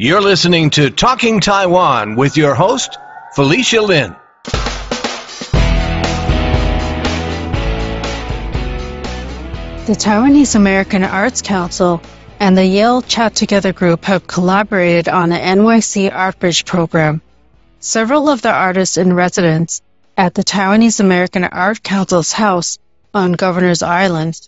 You're listening to Talking Taiwan with your host, Felicia Lin. The Taiwanese American Arts Council and the Yale CHATogether Group have collaborated on the NYC Art Bridge program. Several of the artists in residence at the Taiwanese American Art Council's house on Governors Island,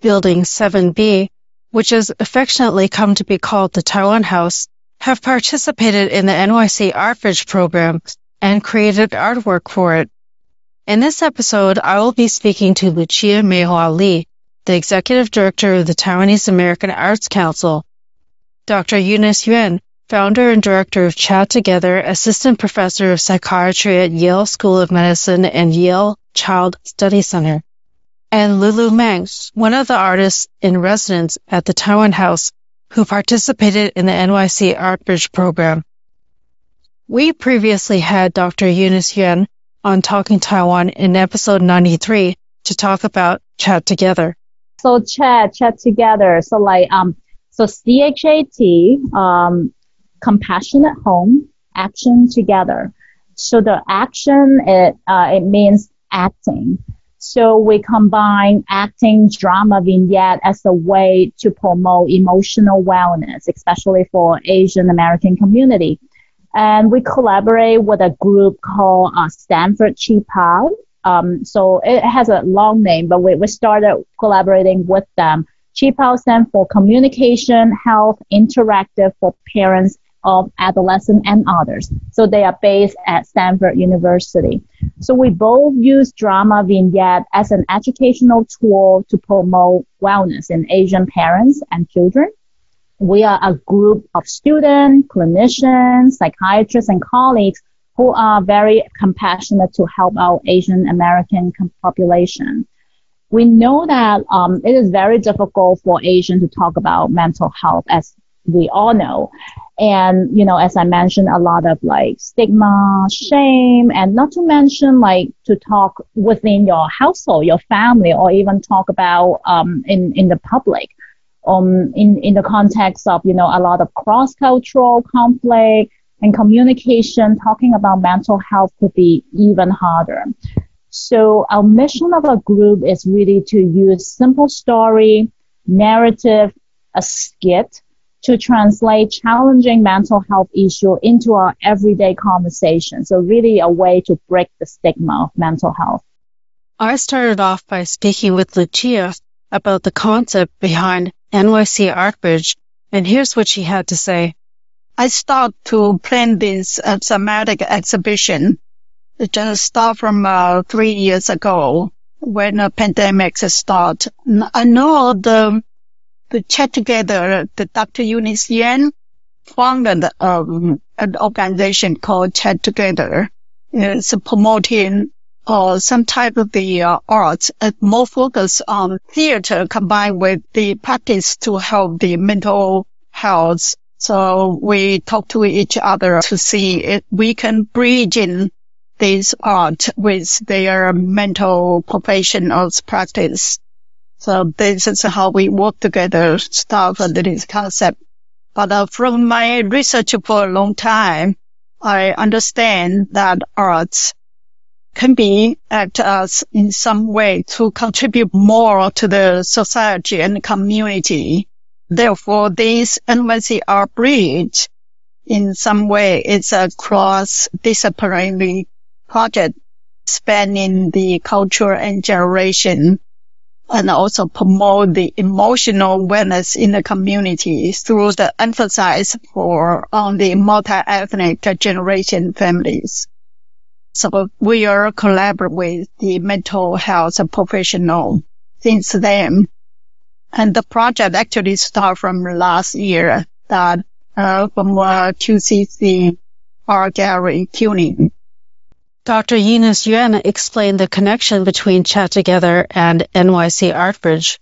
Building 7B, which has affectionately come to be called the Taiwan House, have participated in the NYC Art Bridge program and created artwork for it. In this episode, I will be speaking to Luchia Meihua Lee, the Executive Director of the Taiwanese American Arts Council, Dr. Eunice Yuen, Founder and Director of CHATogether, Assistant Professor of Psychiatry at Yale School of Medicine and Yale Child Study Center, and Lulu Meng, one of the artists in residence at the Taiwan House, who participated in the NYC Art Bridge program. We previously had Dr. Eunice Yuen on Talking Taiwan in episode 93 to talk about CHATogether. So CHATogether, so like, so C-H-A-T, compassionate home, action together. So the action, it means acting. So we combine acting drama vignette as a way to promote emotional wellness, especially for Asian American community. And we collaborate with a group called Stanford CHIPAO. So it has a long name, but we started collaborating with them. CHIPAO stands for Communication Health Interactive for Parents of Adolescents and Others. So they are based at Stanford University. So we both use drama vignette as an educational tool to promote wellness in Asian parents and children. We are a group of students, clinicians, psychiatrists, and colleagues who are very compassionate to help our Asian American population. We know that it is very difficult for Asians to talk about mental health, as we all know. And, you know, as I mentioned, a lot of like stigma, shame, and not to mention like to talk within your household, your family, or even talk about in the public, in the context of, you know, a lot of cross-cultural conflict and communication. Talking about mental health could be even harder. So our mission of our group is really to use simple story, narrative, a skit, to translate challenging mental health issue into our everyday conversation. So really a way to break the stigma of mental health. I started off by speaking with Luchia about the concept behind NYC Art Bridge, and here's what she had to say. I started to plan this thematic exhibition. It just started from 3 years ago when the pandemic started. I know the CHATogether, the Dr. Eunice Yuen founded an organization called CHATogether. It's promoting some type of the arts, more focus on theater combined with the practice to help the mental health. So we talk to each other to see if we can bridge in this art with their mental professionals practice. So this is how we work together, start under this concept. But from my research for a long time, I understand that arts can be act as in some way to contribute more to the society and community. Therefore, this NYC Art Bridge, in some way, is a cross-disciplinary project spanning the culture and generation, and also promote the emotional wellness in the community through the emphasis on the multi-ethnic generation families. So we are collaborating with the mental health professional since then. And the project actually started from last year that from QCC Art Gallery, CUNY. Dr. Eunice Yuen explained the connection between CHATogether and NYC Art Bridge.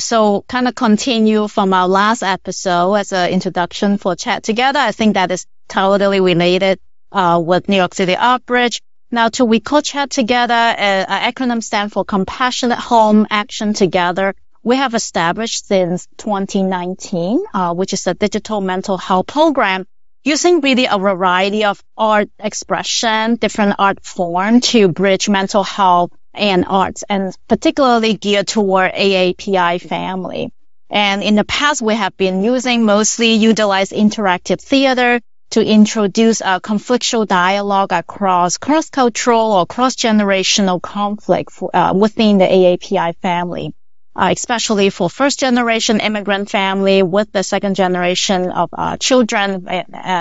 So kind of continue from our last episode as an introduction for CHATogether. I think that is totally related with New York City Art Bridge. Now, we call CHATogether, an acronym stands for Compassionate Home Action Together. we have established since 2019, which is a digital mental health program using really a variety of art expression, different art form to bridge mental health and arts, and particularly geared toward AAPI family. And in the past, we have been utilized interactive theater to introduce a conflictual dialogue across cross-cultural or cross-generational conflict within the AAPI family, especially for first-generation immigrant family with the second generation of children,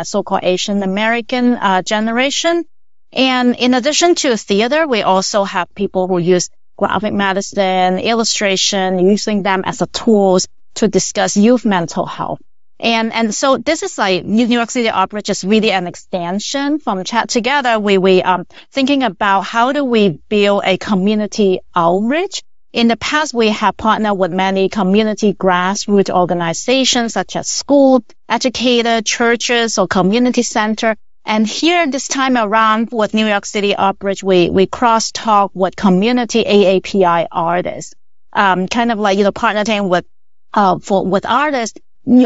so-called Asian American generation. And in addition to theater, we also have people who use graphic medicine, illustration, using them as a tools to discuss youth mental health. And so this is like New York City Art Bridge is really an extension from CHATogether. We thinking about how do we build a community outreach. In the past, we have partnered with many community grassroots organizations such as school, educator, churches, or community center. And here this time around with New York City Art Bridge, we cross-talk with community AAPI artists, partnering with artists.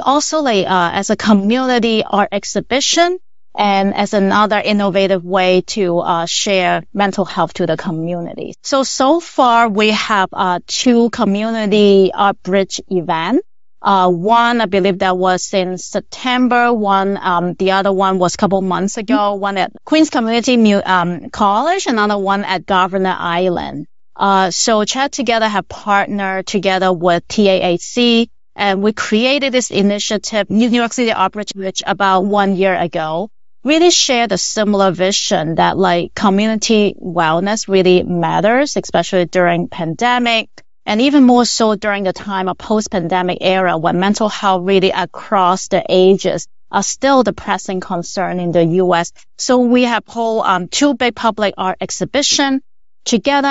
Also, as a community art exhibition and as another innovative way to share mental health to the community. So far we have two community art bridge events. One, I believe that was in September. One, the other one was a couple months ago. One at Queens Community College, another one at Governors Island. So CHATogether have partnered together with TAAC, and we created this initiative, New York City Art Bridge, about 1 year ago. Really shared a similar vision that community wellness really matters, especially during pandemic, and even more so during the time of post-pandemic era when mental health really across the ages are still the pressing concern in the U.S. So we have whole two big public art exhibition. Together,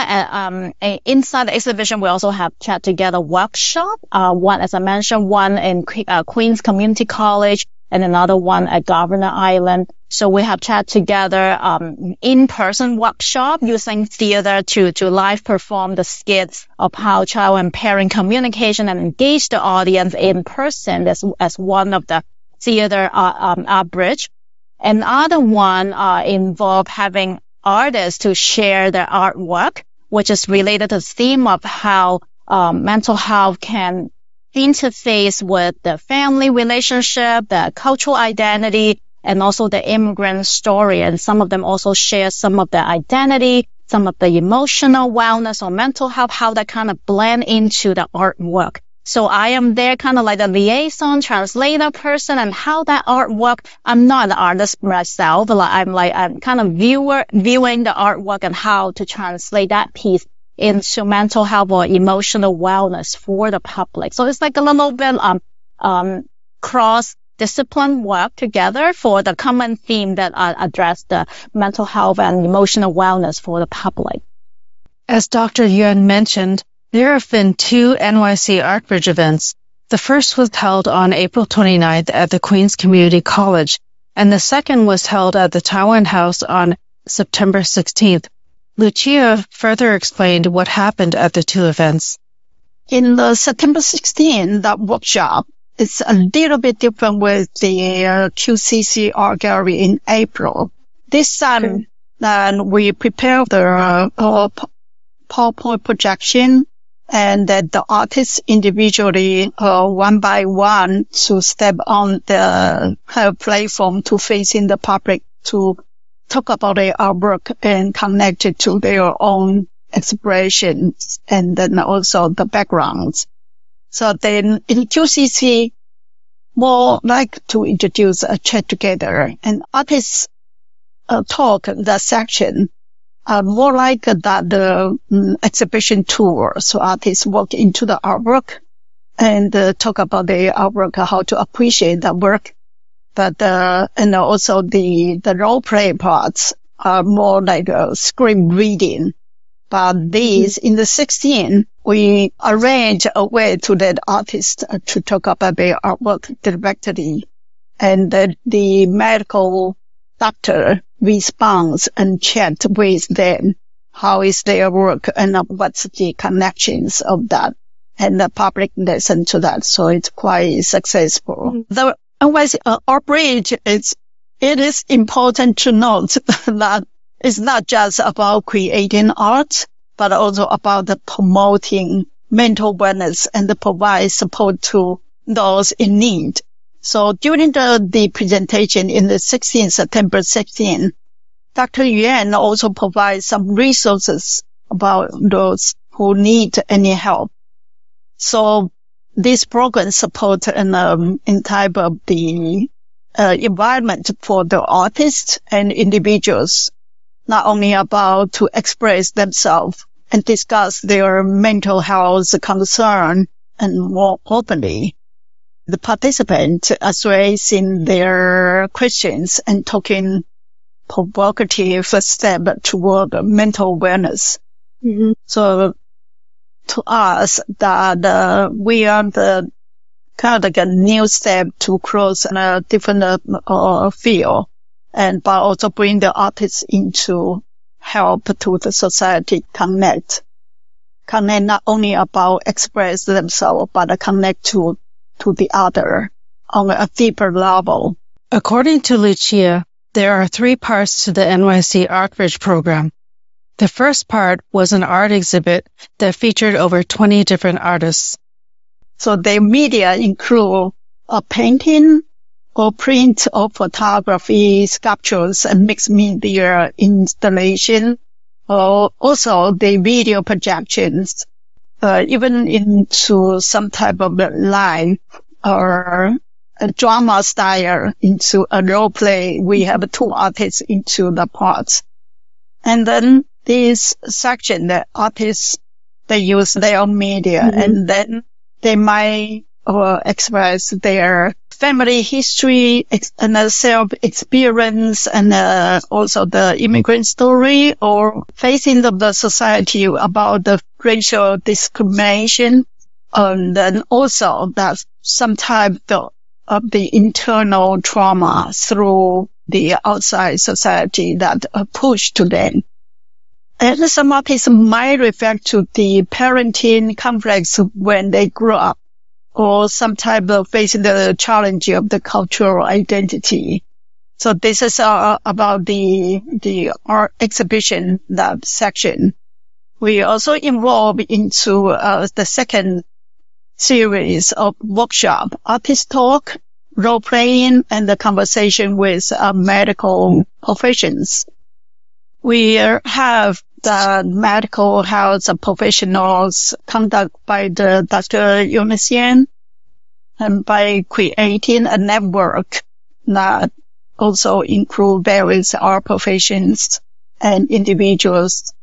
inside the exhibition, we also have CHATogether workshop. One, as I mentioned, one in Queens Community College and another one at Governors Island. So we have CHATogether in-person workshop using theater to live perform the skits of how child and parent communication and engage the audience in person as one of the theater art bridge. Another one involve having artists to share their artwork, which is related to the theme of how mental health can interface with the family relationship, the cultural identity, and also the immigrant story. And some of them also share some of their identity, some of the emotional wellness or mental health, how that kind of blend into the artwork. So I am there kind of like the liaison, translator person, and how that artwork, I'm not an artist myself, but I'm kind of viewing the artwork and how to translate that piece into mental health or emotional wellness for the public. So it's like a little bit cross-discipline work together for the common theme that address the mental health and emotional wellness for the public. As Dr. Yuen mentioned, there have been two NYC Art Bridge events. The first was held on April 29th at the Queens Community College, and the second was held at the Taiwan House on September 16th. Luchia further explained what happened at the two events. In the September 16th, that workshop is a little bit different with the QCC Art Gallery in April. This time, we prepared the PowerPoint projection, and that the artists individually, one by one, to step on the platform to facing the public to talk about their artwork and connect it to their own expressions and then also the backgrounds. So then in QCC, more like to introduce a CHATogether, and artists talk that section. More like that the exhibition tour. So artists walk into the artwork and talk about the artwork, how to appreciate the work. But and also the role play parts are more like screen reading. But these in the 16, we arrange a way to let artists to talk about their artwork directly, and the medical doctor response and chat with them. How is their work and what's the connections of that? and the public listen to that. So it's quite successful. Mm-hmm. The NYC Art Bridge, it is important to note that it's not just about creating art, but also about the promoting mental wellness and the provide support to those in need. So during the presentation in the 16th, September 16, Dr. Yuen also provides some resources about those who need any help. So this program supports an entire of the environment for the artists and individuals, not only about to express themselves and discuss their mental health concern and more openly. The participants address in their questions and talking provocative step toward mental wellness. Mm-hmm. So to us that we are the kind of like a new step to cross a different field, and but also bring the artists into help to the society connect not only about express themselves, but connect to the other on a deeper level. According to Luchia, there are three parts to the NYC Art Bridge program. The first part was an art exhibit that featured over 20 different artists. So the media include a painting or print or photography, sculptures, and mixed media installation, or also the video projections, even into some type of live or a drama style into a role play. We have two artists into the parts. And then this section, the artists, they use their media, mm-hmm. and then they might express their family history and self-experience and also the immigrant story or facing the society about the racial discrimination. And then also that sometimes of the internal trauma through the outside society that are pushed to them. And some artists might refer to the parenting conflicts when they grow up, or some type of facing the challenge of the cultural identity. So this is about the art exhibition, that section. We also involve into the second series of workshop, artist talk, role playing, and the conversation with medical professions. We have the medical health professionals conducted by the Dr. Eunice Yuen, and by creating a network that also include various art professions and individuals,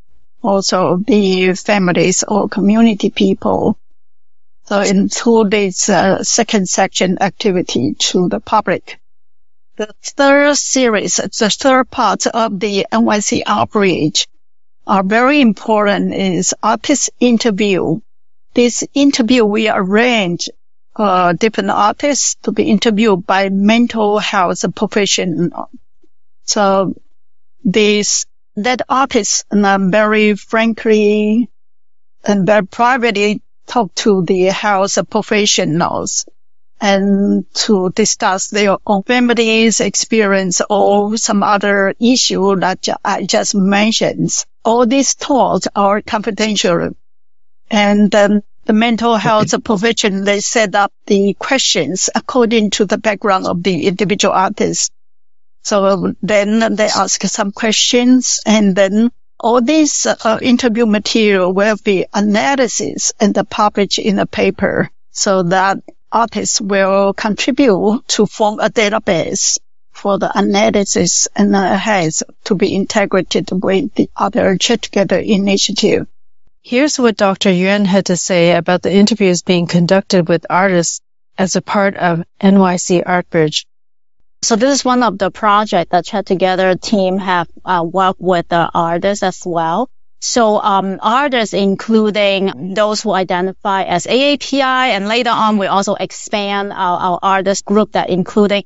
also the families or community people. So into this second section activity to the public. The third series, the third part of the NYC Art Bridge are very important is artist interview. This interview, we arrange different artists to be interviewed by mental health professional. So that artists very frankly and very privately talk to the health professionals and to discuss their own families, experience, or some other issue that I just mentioned. All these thoughts are confidential. And the mental health profession, they set up the questions according to the background of the individual artist. So then they ask some questions, and then all this interview material will be analysis and published in a paper, so that artists will contribute to form a database for the analysis and has to be integrated with the other CHATogether initiative. Here's what Dr. Yuen had to say about the interviews being conducted with artists as a part of NYC Art Bridge. So this is one of the projects that CHATogether team have worked with the artists as well. So artists, including those who identify as AAPI, and later on we also expand our artist group that including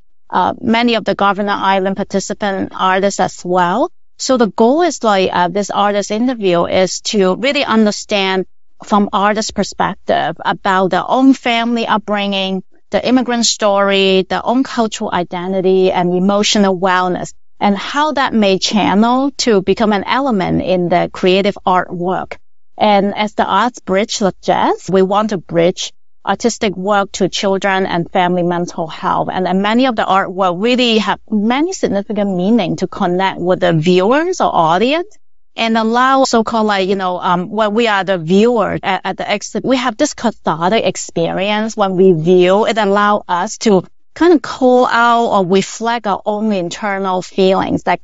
many of the Governors Island participant artists as well. So the goal is like this artist interview is to really understand from artists' perspective about their own family upbringing, the immigrant story, their own cultural identity and emotional wellness, and how that may channel to become an element in the creative artwork. And as the Arts Bridge suggests, we want to bridge artistic work to children and family mental health. And many of the artwork really have many significant meaning to connect with the viewers or audience and allow so-called when we are the viewer at the exhibit, we have this cathartic experience when we view. It allows us to kind of call out or reflect our own internal feelings that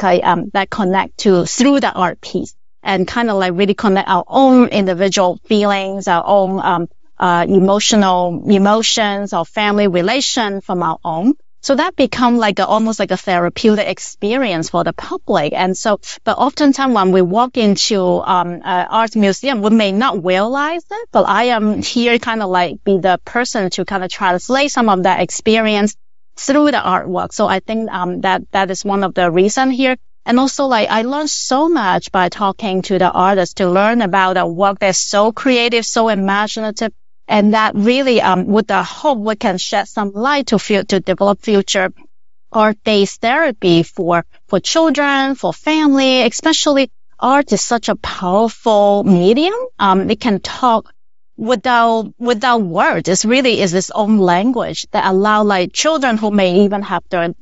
connect to through the art piece and kind of really connect our own individual feelings, our own emotions or family relation from our own. So that become almost like a therapeutic experience for the public. And so, but oftentimes when we walk into an art museum, we may not realize it, but I am here be the person to translate some of that experience through the artwork. So I think that is one of the reasons here. And also I learned so much by talking to the artists to learn about the work. They're so creative, so imaginative. And that really, with the hope we can shed some light to develop future art-based therapy for children, for family, especially art is such a powerful medium. It can talk without words. It really is its own language that allow children who may even have the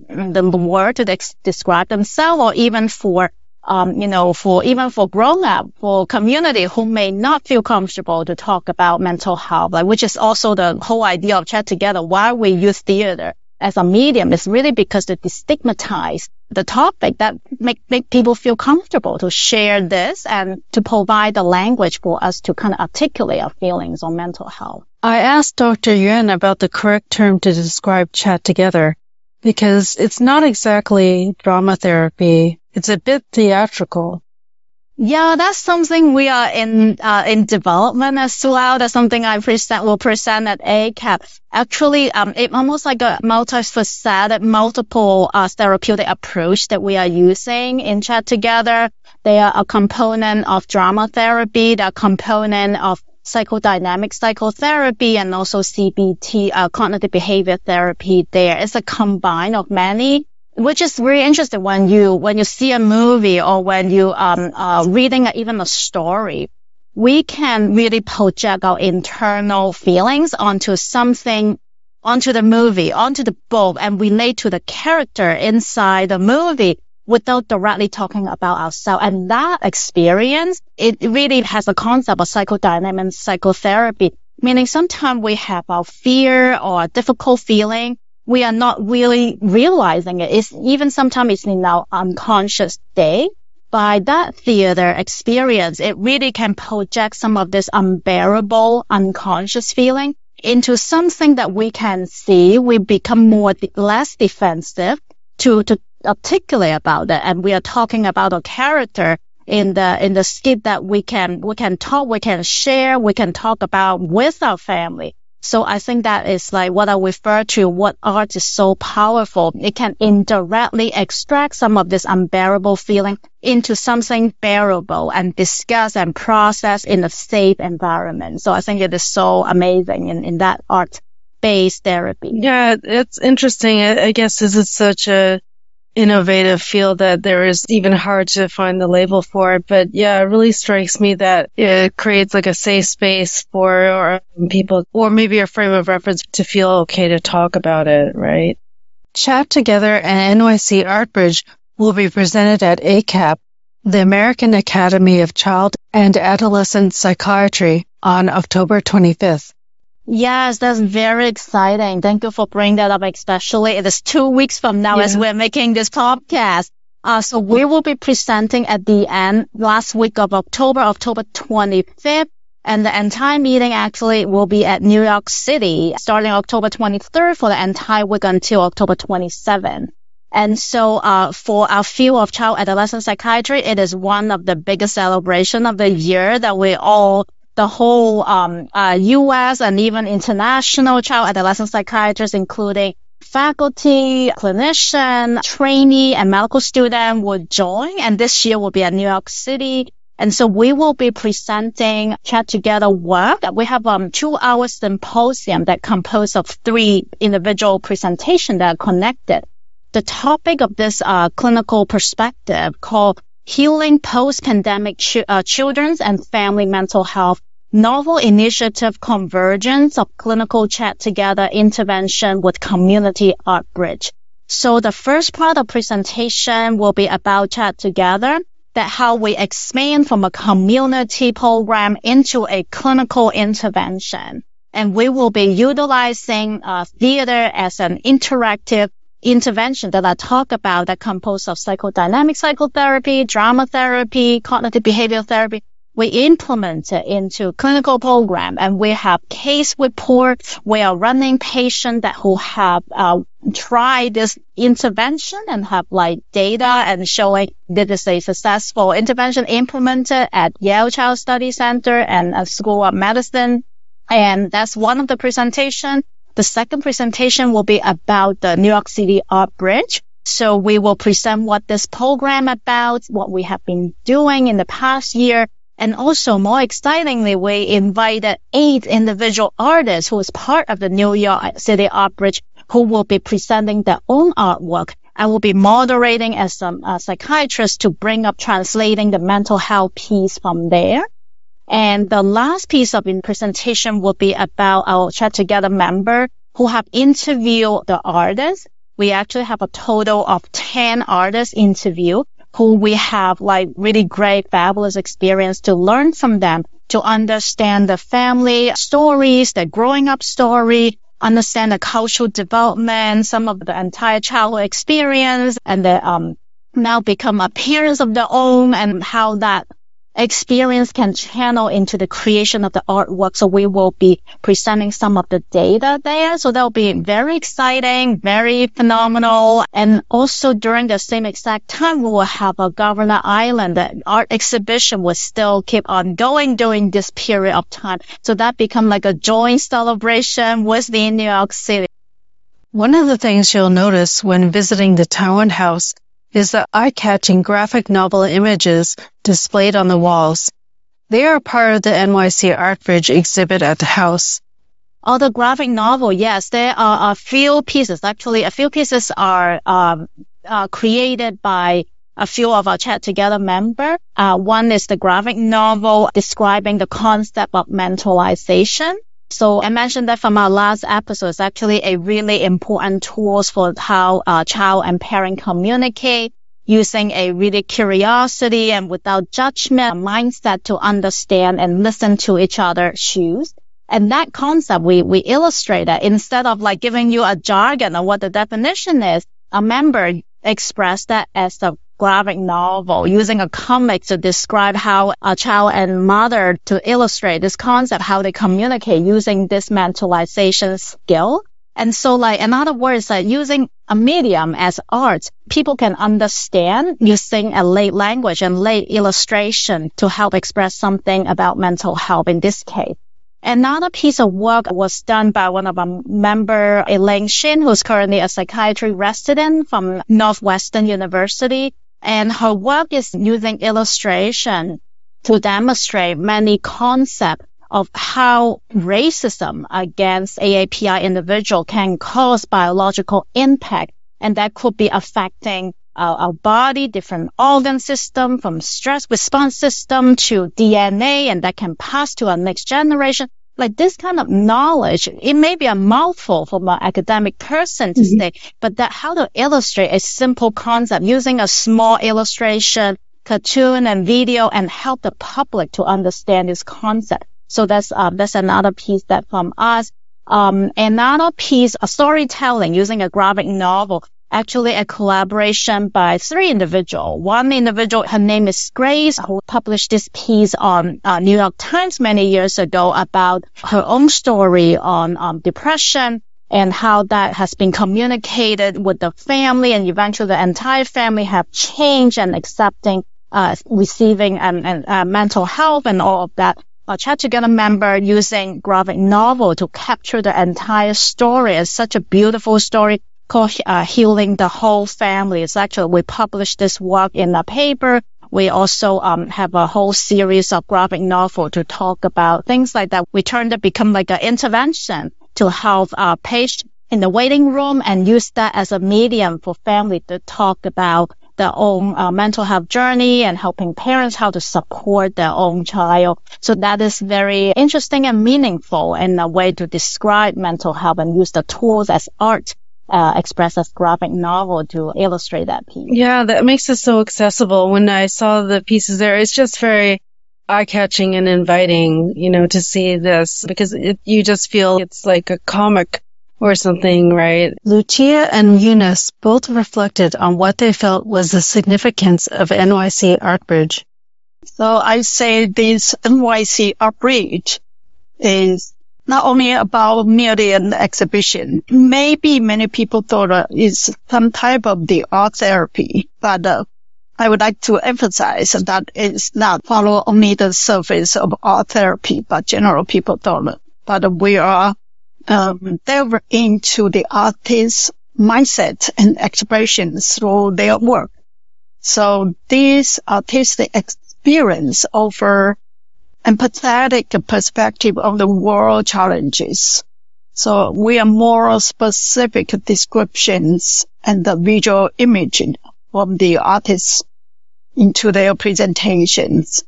word to describe themselves, or even for grown up, for community who may not feel comfortable to talk about mental health, which is also the whole idea of CHATogether, why we use theater as a medium is really because to destigmatize the topic that make people feel comfortable to share this and to provide the language for us to articulate our feelings on mental health. I asked Dr. Yuen about the correct term to describe CHATogether because it's not exactly drama therapy. It's a bit theatrical. Yeah, that's something we are in development as well. That's something I will present at ACAP. Actually, it's almost like a multifaceted, multiple therapeutic approach that we are using in CHATogether. They are a component of drama therapy, they're a component of psychodynamic psychotherapy, and also CBT, cognitive behavior therapy there. It's a combine of many, which is really interesting when you see a movie or when you reading even a story. We can really project our internal feelings onto something, onto the movie, onto the book, and relate to the character inside the movie without directly talking about ourselves. And that experience, it really has a concept of psychodynamic psychotherapy, meaning sometimes we have our fear or difficult feeling. We are not really realizing it. It's even sometimes it's in our unconscious state. By that theater experience, it really can project some of this unbearable, unconscious feeling into something that we can see. We become less defensive to articulate about it. And we are talking about a character in the skit that we can talk about with our family. So I think that is what I refer to, what art is so powerful. It can indirectly extract some of this unbearable feeling into something bearable and discuss and process in a safe environment. So I think it is so amazing in that art-based therapy. Yeah, it's interesting. I guess this is such an innovative field that there is even hard to find the label for it. But yeah, it really strikes me that it creates a safe space for people, or maybe a frame of reference to feel okay to talk about it, right? CHATogether and NYC Art Bridge will be presented at ACAP, the American Academy of Child and Adolescent Psychiatry, on October 25th. Yes, that's very exciting. Thank you for bringing that up, especially it is 2 weeks from now as we're making this podcast. So we will be presenting at the end last week of October 25th. And the entire meeting actually will be at New York City starting October 23rd for the entire week until October 27th. And so for our field of child adolescent psychiatry, it is one of the biggest celebrations of the year that we all the whole U.S. and even international child adolescent psychiatrists, including faculty, clinician, trainee, and medical student, will join. And this year will be at New York City. And so we will be presenting CHATogether work. We have 2-hour symposium that composed of 3 individual presentations that are connected. The topic of this clinical perspective called Healing Post-Pandemic Children's and Family Mental Health, Novel Initiative Convergence of Clinical CHATogether Intervention with Community Art Bridge. So the first part of the presentation will be about CHATogether, that how we expand from a community program into a clinical intervention. And we will be utilizing theater as an interactive intervention that I talk about that composed of psychodynamic psychotherapy, drama therapy, cognitive behavioral therapy. We implement it into clinical program, and we have case reports. We are running patients that who have tried this intervention and have like data and showing that it's a successful intervention implemented at Yale Child Study Center and at School of Medicine. And that's one of the presentation. The second presentation will be about the New York City Art Bridge. So we will present what this program about, what we have been doing in the past year. And also, more excitingly, we invited 8 individual artists who is part of the New York City Art Bridge who will be presenting their own artwork. I will be moderating as some psychiatrist to bring up translating the mental health piece from there. And the last piece of the presentation will be about our CHATogether member who have interviewed the artists. We actually have a total of 10 artists interviewed who we have like really great, fabulous experience to learn from them, to understand the family stories, the growing up story, understand the cultural development, some of the entire childhood experience, and the now become a parents of their own, and how that experience can channel into the creation of the artwork. So we will be presenting some of the data there. So that'll be very exciting, very phenomenal. And also during the same exact time, we will have a Governors Island. The art exhibition will still keep on going during this period of time. So that become like a joint celebration within New York City. One of the things you'll notice when visiting the Taiwan House is the eye-catching graphic novel images displayed on the walls. They are part of the NYC Art Bridge exhibit at the house. Oh, the graphic novel, yes. There are a few pieces. Actually, a few pieces are created by a few of our CHATogether members. One is the graphic novel describing the concept of mentalization. So I mentioned that from our last episode, it's actually a really important tool for how child and parent communicate using a really curiosity and without judgment mindset to understand and listen to each other's shoes. And that concept, we illustrate that instead of like giving you a jargon of what the definition is, a member expressed that as a graphic novel using a comic to describe how a child and mother to illustrate this concept, how they communicate using this mentalization skill. And so like in other words, like using a medium as art, people can understand using a lay language and lay illustration to help express something about mental health in this case. Another piece of work was done by one of our member, Elaine Shin, who's currently a psychiatry resident from Northwestern University. And her work is using illustration to demonstrate many concepts of how racism against AAPI individual can cause biological impact. And that could be affecting our body, different organ system, from stress response system to DNA, and that can pass to our next generation. Like this kind of knowledge, it may be a mouthful for an academic person to say, but that how to illustrate a simple concept using a small illustration, cartoon, and video, and help the public to understand this concept. So that's another piece that from us. Another piece of storytelling using a graphic novel, actually a collaboration by 3 individuals. One individual, her name is Grace, who published this piece on New York Times many years ago about her own story on depression and how that has been communicated with the family, and eventually the entire family have changed and accepting, receiving and mental health and all of that. A CHATogether member using graphic novel to capture the entire story. It's such a beautiful story called Healing the Whole Family. It's actually, we published this work in a paper We also have a whole series of graphic novel to talk about things like that. We turned to become like an intervention to help our patient in the waiting room and use that as a medium for family to talk about their own mental health journey and helping parents how to support their own child. So that is very interesting and meaningful in a way to describe mental health and use the tools as art. Expressed as graphic novel to illustrate that piece. Yeah, that makes it so accessible. When I saw the pieces there, it's just very eye-catching and inviting, you know, to see this because you just feel it's like a comic or something, right? Luchia and Eunice both reflected on what they felt was the significance of NYC Art Bridge. So I say this NYC Art Bridge is not only about merely an exhibition. Maybe many people thought it's some type of the art therapy, but I would like to emphasize that it's not follow only the surface of art therapy, but general people thought. But we are delving into the artist's mindset and expression through their work. So this artistic experience offers empathetic perspective of the world challenges. So we are more specific descriptions and the visual imaging from the artists into their presentations.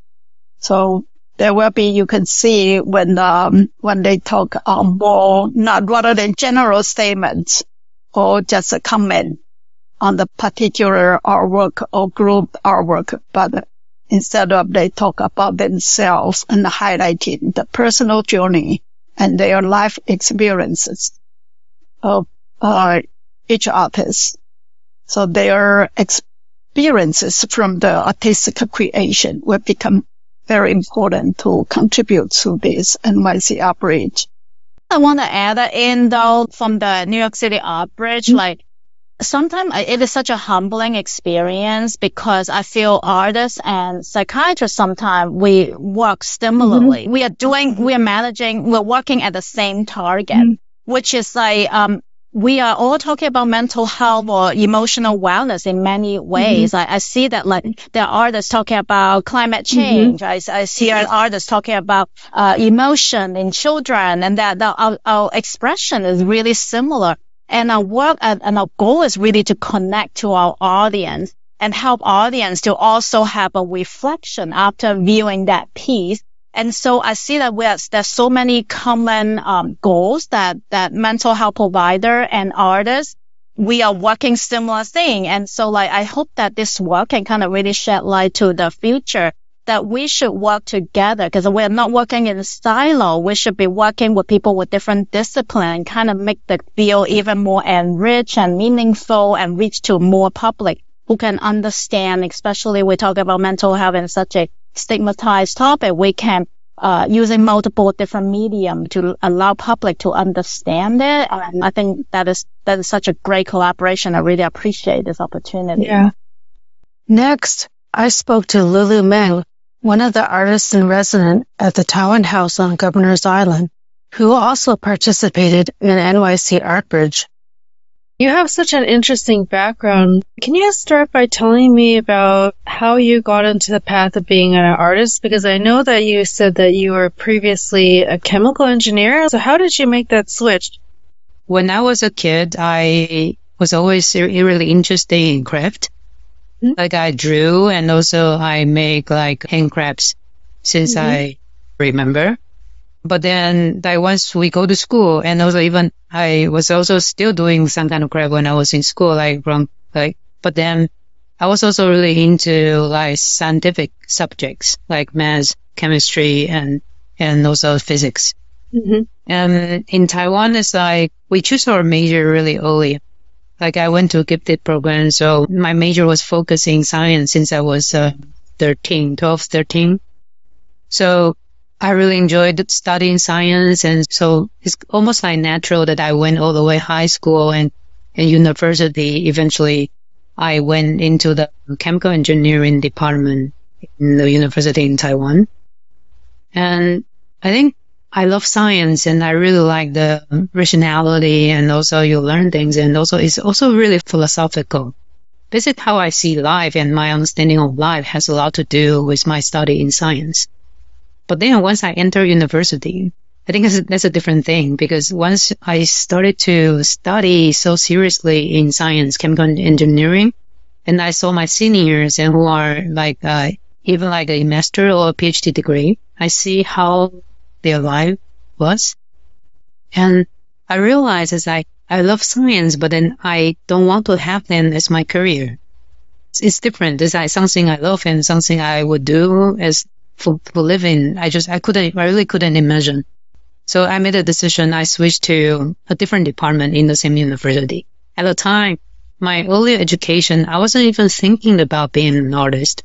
So there will be, you can see when they talk more, not rather than general statements or just a comment on the particular artwork or group artwork, but instead of they talk about themselves and highlighting the personal journey and their life experiences of each artist. So their experiences from the artistic creation will become very important to contribute to this NYC Art Bridge. I want to add in though from the New York City Art Bridge, like sometimes it is such a humbling experience because I feel artists and psychiatrists sometimes we work similarly. Mm-hmm. We're working at the same target, mm-hmm. which is like, we are all talking about mental health or emotional wellness in many ways. Mm-hmm. I see that like there are artists talking about climate change. Mm-hmm. I see artists talking about emotion in children and that our expression is really similar. And our work and our goal is really to connect to our audience and help audience to also have a reflection after viewing that piece. And so I see that there's so many common goals that mental health provider and artists, we are working similar thing. And so like I hope that this work can kind of really shed light to the future that we should work together because we're not working in a silo. We should be working with people with different discipline, kind of make the field even more enriched and meaningful and reach to more public who can understand, especially we talk about mental health and such a stigmatized topic. We can, using multiple different medium to allow public to understand it. And I think that is such a great collaboration. I really appreciate this opportunity. Yeah. Next, I spoke to Lulu Meng, one of the artists in residence at the Taiwan House on Governors Island, who also participated in NYC Art Bridge. You have such an interesting background. Can you start by telling me about how you got into the path of being an artist? Because I know that you said that you were previously a chemical engineer. So how did you make that switch? When I was a kid, I was always really interested in craft. Like I drew and also I make like handcrafts since I remember. But then like once we go to school and also even I was also still doing some kind of craft when I was in school, but then I was also really into like scientific subjects like math, chemistry and also physics. Mm-hmm. And in Taiwan it's like we choose our major really early. Like I went to a gifted program, so my major was focusing science since I was 13. So I really enjoyed studying science, and so it's almost like natural that I went all the way high school and university. Eventually, I went into the chemical engineering department in the university in Taiwan. And I think I love science and I really like the rationality and also you learn things and also it's also really philosophical. This is how I see life, and my understanding of life has a lot to do with my study in science. But then once I enter university, I think that's a different thing, because once I started to study so seriously in science, chemical engineering, and I saw my seniors and who are like even like a master or a PhD degree, I see how their life was. And I realized as I love science, but then I don't want to have them as my career. It's different. It's like something I love and something I would do as for living. I really couldn't imagine. So I made a decision. I switched to a different department in the same university. At the time, my earlier education, I wasn't even thinking about being an artist.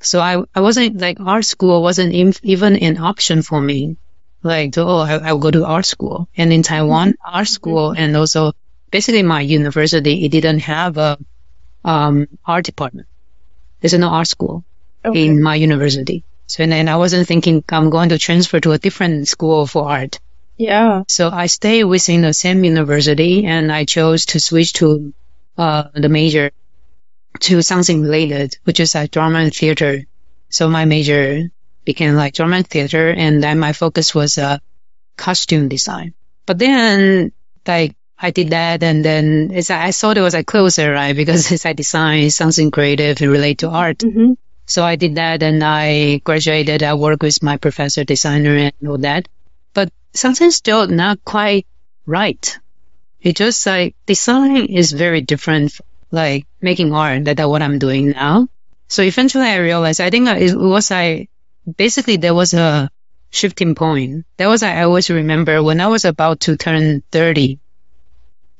So I wasn't like, art school wasn't even an option for me. Like, oh, I'll go to art school. And in Taiwan, art school and also basically my university, it didn't have a art department. There's no art school in my university. So, and I wasn't thinking I'm going to transfer to a different school for art. Yeah. So I stayed within the same university, and I chose to switch to the major to something related, which is like drama and theater. So my major became like drama and theater, and then my focus was costume design. But then like I did that, and then I thought it was like closer, right? Because it's like design, something creative and related to art. Mm-hmm. So I did that, and I graduated. I worked with my professor, designer, and all that. But something's still not quite right. It just like design is very different, like making art. That's what I'm doing now. So eventually, I realized. I think it was basically there was a shifting point. That was I always remember when I was about to turn 30,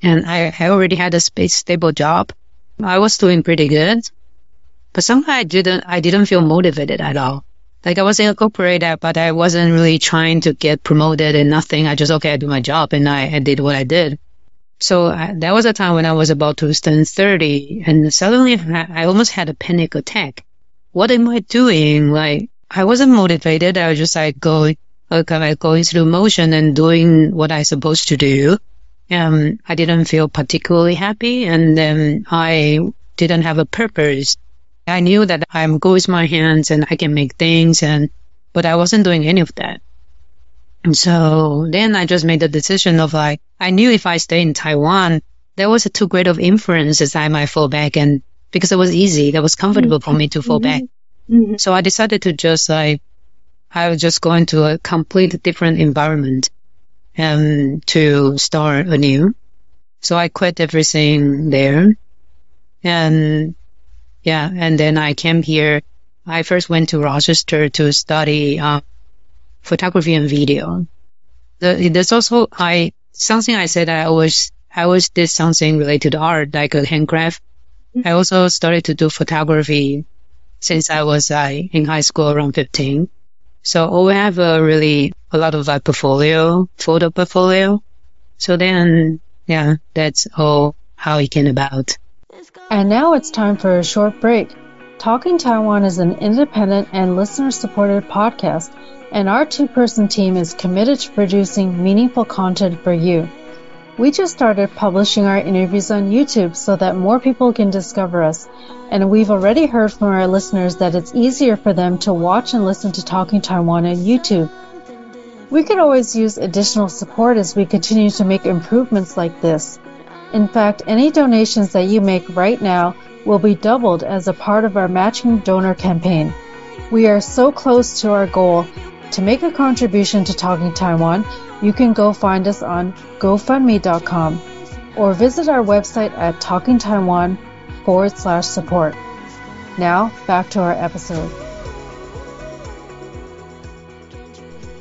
and I already had a stable job. I was doing pretty good. But somehow I didn't feel motivated at all. Like I was in a corporate, but I wasn't really trying to get promoted and nothing. I just, I do my job, and I did what I did. So that was a time when I was about to turn 30, and suddenly I almost had a panic attack. What am I doing? Like I wasn't motivated. I was just going through motion and doing what I'm supposed to do. I didn't feel particularly happy, and then I didn't have a purpose. I knew that I'm good with my hands and I can make things, but I wasn't doing any of that. And so then I just made the decision of I knew if I stay in Taiwan, there was too great of influences I might fall back, and because it was easy, that was comfortable for me to fall back. Mm-hmm. So I decided to just I was just going to a complete different environment to start anew. So I quit everything there, and yeah, and then I came here. I first went to Rochester to study photography and video. There's also something I said I always did something related to art, like a handcraft. Mm-hmm. I also started to do photography since I was in high school, around 15. So I have a lot of photo portfolio. So then, yeah, that's all how it came about. And now it's time for a short break. Talking Taiwan is an independent and listener-supported podcast, and our two-person team is committed to producing meaningful content for you. We just started publishing our interviews on YouTube so that more people can discover us, and we've already heard from our listeners that it's easier for them to watch and listen to Talking Taiwan on YouTube. We could always use additional support as we continue to make improvements like this. In fact, any donations that you make right now will be doubled as a part of our matching donor campaign. We are so close to our goal. To make a contribution to Talking Taiwan, you can go find us on GoFundMe.com or visit our website at talkingtaiwan.com/support. Now, back to our episode.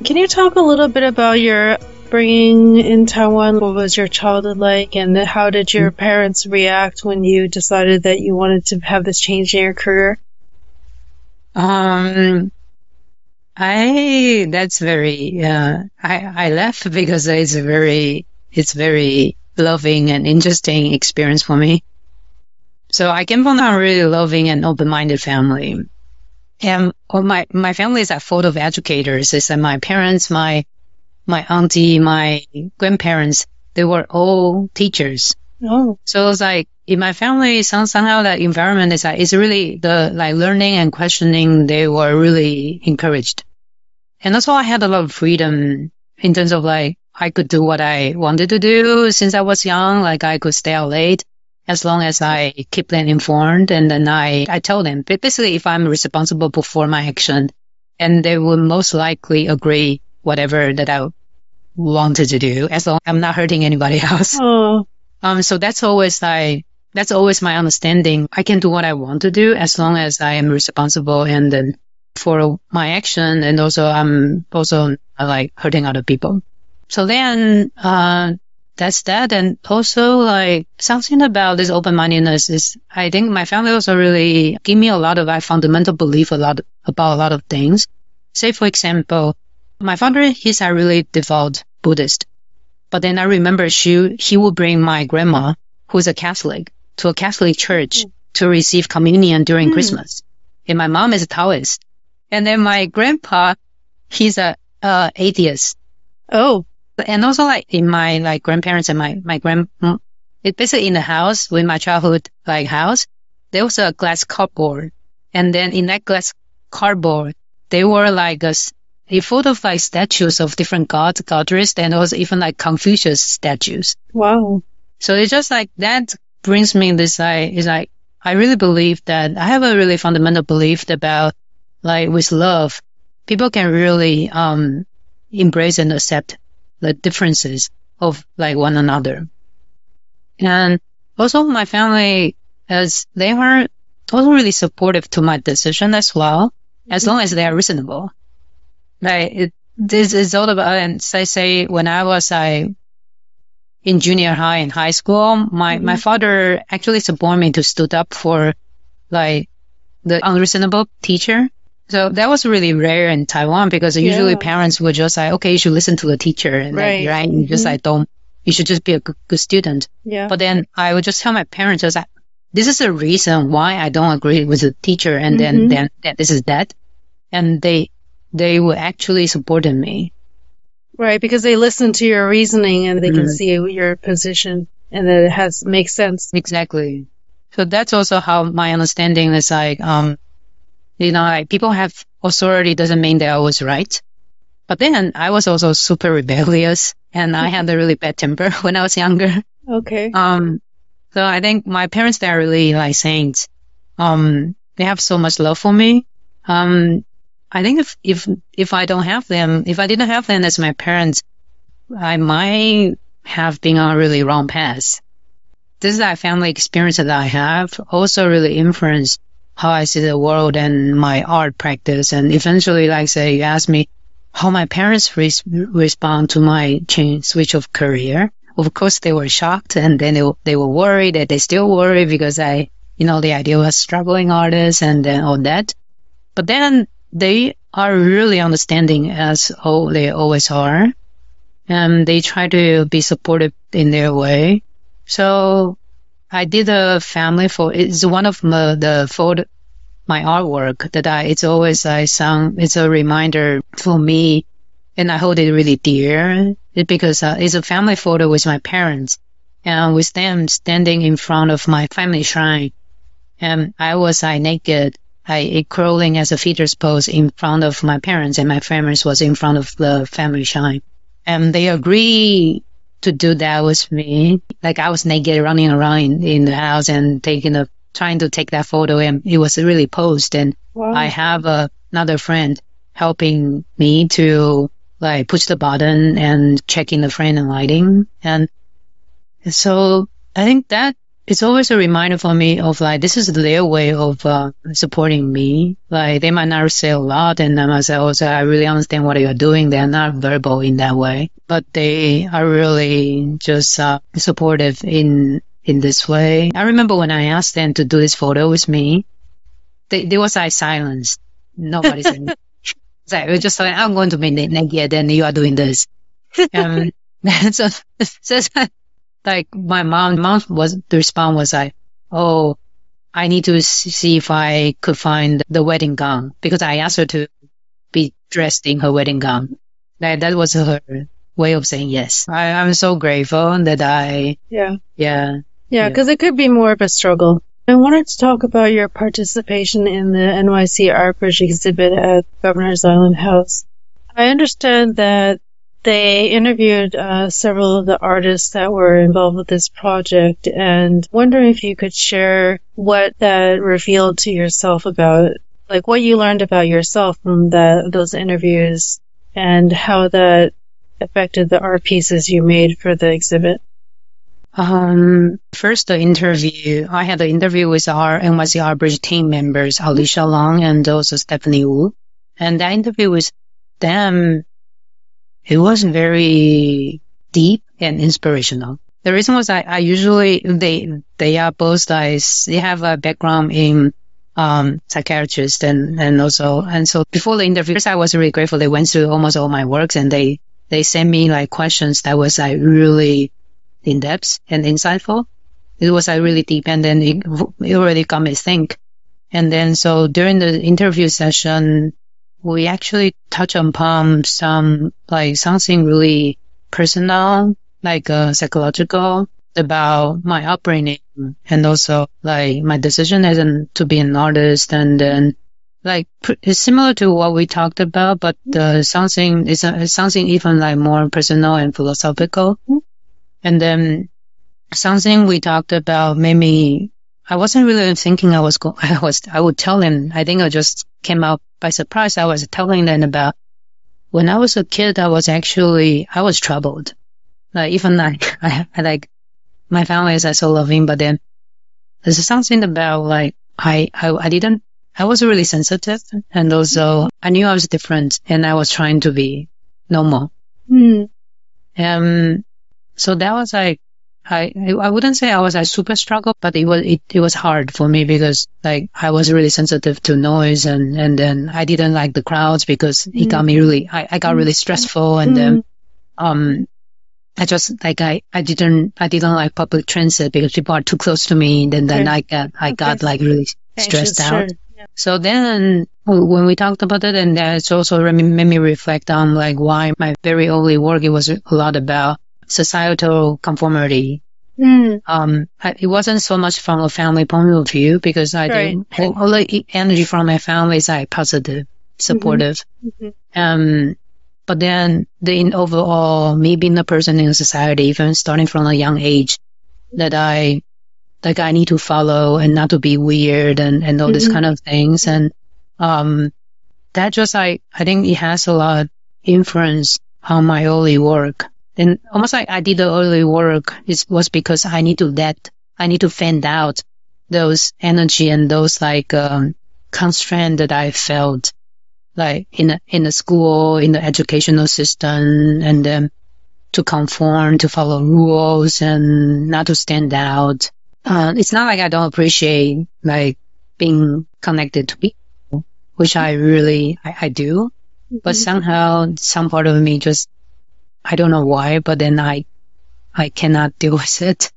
Can you talk a little bit about your upbringing in Taiwan? What was your childhood like, and how did your parents react when you decided that you wanted to have this change in your career? I left because it's very loving and interesting experience for me. So I came from a really loving and open-minded family, and my family is full of educators. It's my parents, my auntie, my grandparents, they were all teachers. Oh. So it's like in my family, somehow that environment is like, it's really the like learning and questioning, they were really encouraged. And also I had a lot of freedom in terms of like, I could do what I wanted to do since I was young. Like I could stay out late as long as I keep them informed. And then I tell them basically if I'm responsible for my action, and they will most likely agree whatever that I wanted to do as long as I'm not hurting anybody else. Oh. So that's always my understanding. I can do what I want to do as long as I am responsible and then for my action. And also I'm also like hurting other people. So then, that's that. And also like something about this open-mindedness is I think my family also really give me a lot of fundamental belief about a lot of things. Say, for example, my father, he's a really devout Buddhist. But then I remember he would bring my grandma, who's a Catholic, to a Catholic church to receive communion during Christmas. And my mom is a Taoist. And then my grandpa, he's a atheist. Oh. And also like in my like grandparents and my it basically in the house with my childhood like house, there was a glass cardboard. And then in that glass cardboard, they were like a photo of like statues of different gods, goddesses, and also even like Confucius statues. Wow. So it's just like that brings me this is like I really believe that I have a really fundamental belief about like with love, people can really embrace and accept the differences of like one another. And also my family, as they are also really supportive to my decision as well, as long as they are reasonable. Like this is all about, and I say when I was in junior high and high school, my father actually supported me to stood up for like the unreasonable teacher. So that was really rare in Taiwan because usually parents would just say, okay, you should listen to the teacher. And right? And just like, you should just be a good student. Yeah. But then I would just tell my parents, I was like, this is the reason why I don't agree with the teacher. And then this is that. And they were actually supporting me. Right. Because they listen to your reasoning and they can see your position and that it makes sense. Exactly. So that's also how my understanding is like, you know, like people have authority doesn't mean they're always right. But then I was also super rebellious and I had a really bad temper when I was younger. Okay. So I think my parents, they're really like saints. They have so much love for me. I think if I don't have them, if I didn't have them as my parents, I might have been on a really wrong path. This is that family experience that I have also really influenced how I see the world and my art practice. And eventually, like say, you ask me how my parents respond to my switch of career. Of course, they were shocked and then they were worried that they still worry because the idea was struggling artists and then all that. But then they are really understanding as they always are. And they try to be supportive in their way. So I did a family it's one of my artwork that it's always it's a reminder for me and I hold it really dear because it's a family photo with my parents and with them standing in front of my family shrine. And I was naked, crawling as a fetus pose in front of my parents and my parents was in front of the family shrine. And they agree to do that with me. Like I was naked running around in the house and trying to take that photo and it was really posed. And wow. I have another friend helping me to like push the button and checking the frame and lighting. And so I think that it's always a reminder for me of like, this is their way of supporting me. Like they might not say a lot and I might say also, I really understand what you're doing. They're not verbal in that way. But they are really just supportive in this way. I remember when I asked them to do this photo with me, there was silence. Nobody said anything. It was just like, I'm going to be naked and you are doing this. So like my mom's response was like, oh, I need to see if I could find the wedding gown because I asked her to be dressed in her wedding gown. That was her way of saying yes. I'm so grateful that I Yeah, because it could be more of a struggle. I wanted to talk about your participation in the NYC Art Bridge exhibit at Governors Island House. I understand that they interviewed several of the artists that were involved with this project, and wondering if you could share what that revealed to yourself about, like what you learned about yourself from those interviews and how that affected the art pieces you made for the exhibit. First, the interview. I had an interview with our NYC Art Bridge team members, Alicia Long and also Stephanie Wu. And that interview with them, it was very deep and inspirational. The reason was I usually, they are both, they have a background in psychiatrists and so before the interview, I was really grateful. They went through almost all my works and they sent me like questions that was like really in depth and insightful. It was like really deep, and then it already got me think. And then so during the interview session, we actually touch upon some like something really personal, like psychological, about my upbringing and also like my decision as to be an artist. And then like it's similar to what we talked about, but something is something even like more personal and philosophical. And then something we talked about made me, I wasn't really thinking I would tell them. I think I just came out by surprise. I was telling them about when I was a kid, I was troubled. Like even like, I like, my family is so loving, but then there's something about like, I was really sensitive, and also I knew I was different and I was trying to be normal. So that was like, I wouldn't say I was like super struggle, but it was hard for me because like I was really sensitive to noise, and then I didn't like the crowds because it got me really, I got really stressful, and then, I just like, I didn't like public transit because people are too close to me, and then I got like really stressed out. Yeah. So then when we talked about it, and that's also made me reflect on like why my very early work, it was a lot about societal conformity. It wasn't so much from a family point of view because I did all the energy from my family is like positive, supportive. But then overall, me being a person in society, even starting from a young age, that I need to follow and not to be weird and all these kind of things. And that just I think it has a lot of influence on my early work. And almost like I did the early work, it was because I need to fend out those energy and those like constraints that I felt like in the school, in the educational system, and then to conform, to follow rules and not to stand out. It's not like I don't appreciate like being connected to people, which I do, but somehow some part of me just, I don't know why, but then I cannot deal with it.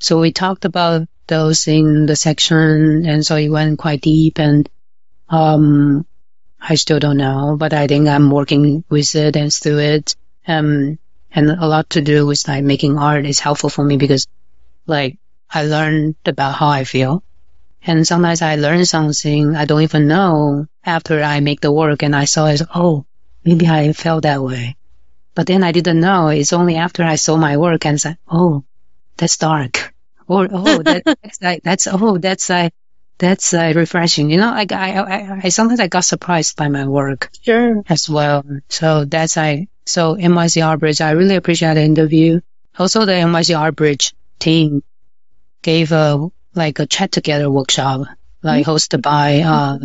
So we talked about those in the section, and so it went quite deep, and I still don't know, but I think I'm working with it and through it. And a lot to do with like making art is helpful for me because like I learned about how I feel, and sometimes I learn something I don't even know after I make the work, and I saw it, oh, maybe I felt that way. But then I didn't know. It's only after I saw my work and said, "Oh, that's dark," or "Oh, that's refreshing." You know, like I sometimes I got surprised by my work, as well. So that's So NYC Art Bridge, I really appreciate the interview. Also, the NYC Art Bridge team gave a CHATogether workshop, like hosted by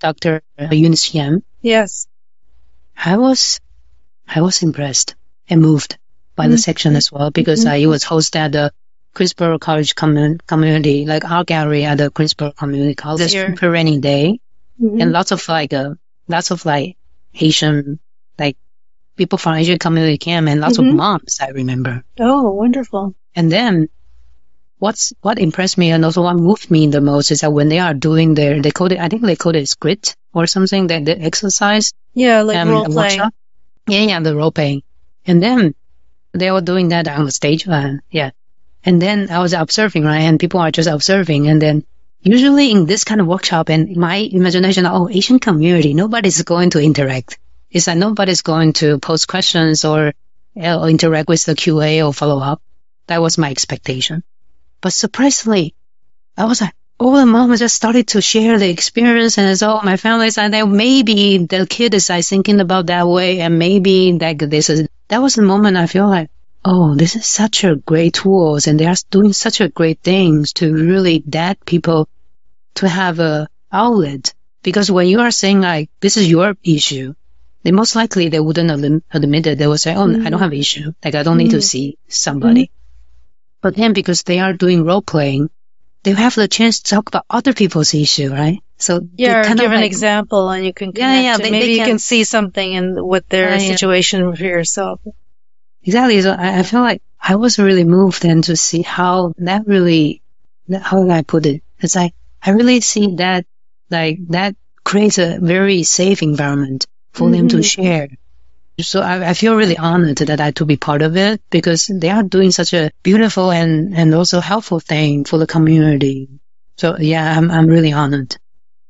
Dr. Eunice Yuen. Yes, I was impressed and moved by the section as well, because it was hosted at the Queensborough College community, like art gallery at the Queensborough Community College. This super rainy day, and lots of Asian, like people from Asian community came, and lots of moms, I remember. Oh, wonderful! And then what impressed me and also what moved me the most is that when they are doing they call it, I think they call it script or something, that the exercise, role playing. The role playing. And then they were doing that on the stage. And then I was observing, right? And people are just observing. And then usually in this kind of workshop, and my imagination, oh, Asian community, nobody's going to interact. It's like nobody's going to post questions or interact with the QA or follow up. That was my expectation. But surprisingly, I was like, oh, the mom just started to share the experience. And so my family's like, maybe the kid is like thinking about that way. And maybe like this is, that was the moment I feel like, oh, this is such a great tools, and they are doing such a great things to really that people to have a outlet. Because when you are saying like, this is your issue, they most likely they wouldn't admit it. They would say, oh, I don't have an issue. Like I don't need to see somebody. But then because they are doing role playing, they have the chance to talk about other people's issue, right? So yeah, kind give of like, an example and you can connect you can see something in what their situation for yourself. Exactly. So I feel like I was really moved then to see how that really, how can I put it? It's like, I really see that, like, that creates a very safe environment for them to share. So I feel really honored that I to be part of it because they are doing such a beautiful and also helpful thing for the community. So yeah, I'm really honored.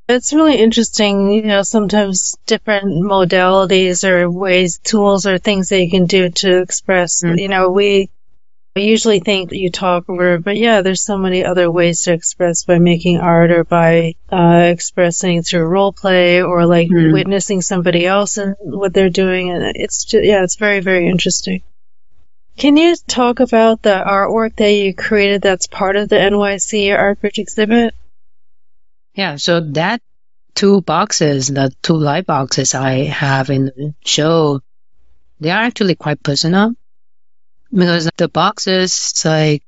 It's really interesting, you know, sometimes different modalities or ways, tools or things that you can do to express, you know, we usually think you talk over, but yeah, there's so many other ways to express by making art or by expressing through role play or like witnessing somebody else and what they're doing. And it's just, yeah, it's very, very interesting. Can you talk about the artwork that you created that's part of the NYC Art Bridge exhibit? Yeah, so that two boxes, the two light boxes I have in the show, they are actually quite personal because the boxes, like,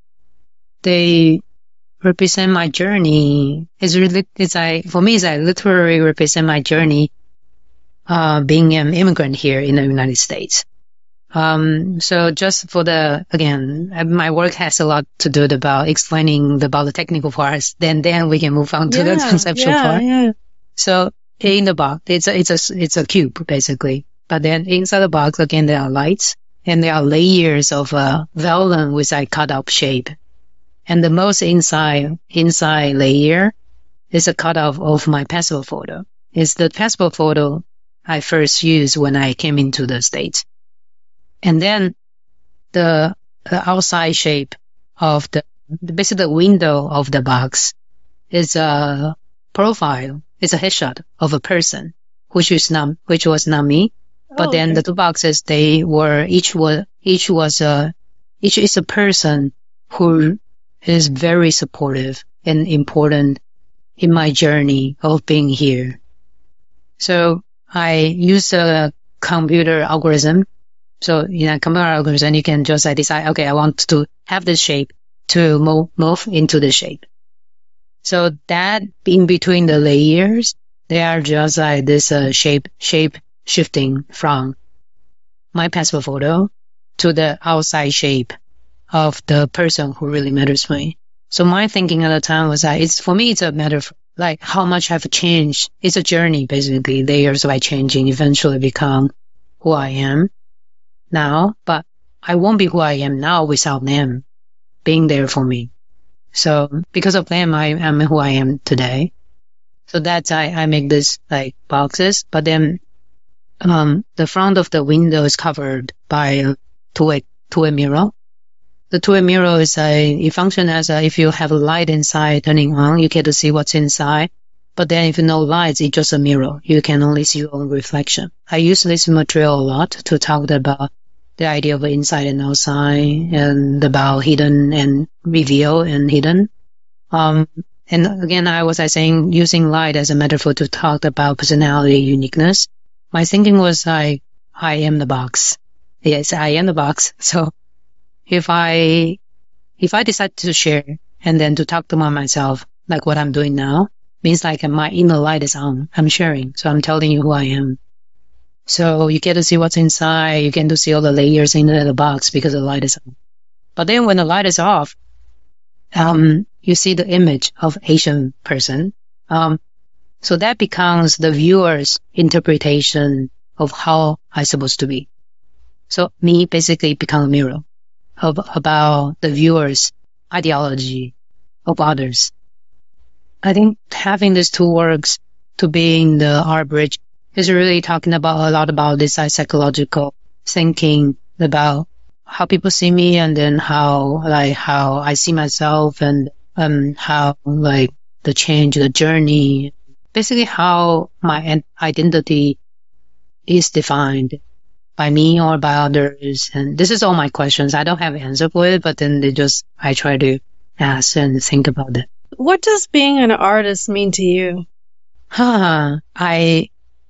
they represent my journey. It's really, it's like, for me, it's like literally represent my journey being an immigrant here in the United States. So just for the, again, my work has a lot to do about explaining about the technical parts, then we can move on to the conceptual part. Yeah. So in the box, it's a cube basically, but then inside the box, again, there are lights and there are layers of vellum with a cut off shape. And the most inside layer is a cut off of my passport photo. It's the passport photo I first used when I came into the States. And then the outside shape of the basically the window of the box is a profile. It's a headshot of a person, which was not me. But then the two boxes, they were each is a person who is very supportive and important in my journey of being here. So I use a computer algorithm. So, you know, computer algorithm, you can just decide, okay, I want to have this shape to move into the shape. So that in between the layers, they are just like this shape shifting from my passport photo to the outside shape of the person who really matters to me. So my thinking at the time was that it's, for me, it's a matter of like how much I've changed. It's a journey, basically. Layers by changing eventually become who I am now, but I won't be who I am now without them being there for me. So because of them, I am who I am today. So that's why I make this like boxes, but then the front of the window is covered by a two-way mirror. The two-way mirror is it functions as if you have a light inside turning on, you get to see what's inside. But then if no lights, it's just a mirror. You can only see your own reflection. I use this material a lot to talk about the idea of inside and outside and about hidden and reveal and hidden. And again, I was saying using light as a metaphor to talk about personality uniqueness. My thinking was like, I am the box. Yes, I am the box. So if I decide to share and then to talk to myself, like what I'm doing now, means like my inner light is on. I'm sharing. So I'm telling you who I am. So you get to see what's inside. You get to see all the layers in the box because the light is on. But then when the light is off, you see the image of Asian person. So that becomes the viewer's interpretation of how I'm supposed to be. So me basically become a mirror about the viewer's ideology of others. I think having these two works to be in the Art Bridge is really talking about a lot about this psychological thinking about how people see me, and then how I see myself, and how like the change, the journey, basically how my identity is defined by me or by others. And this is all my questions. I don't have an answer for it, but then I try to ask and think about it. What does being an artist mean to you? I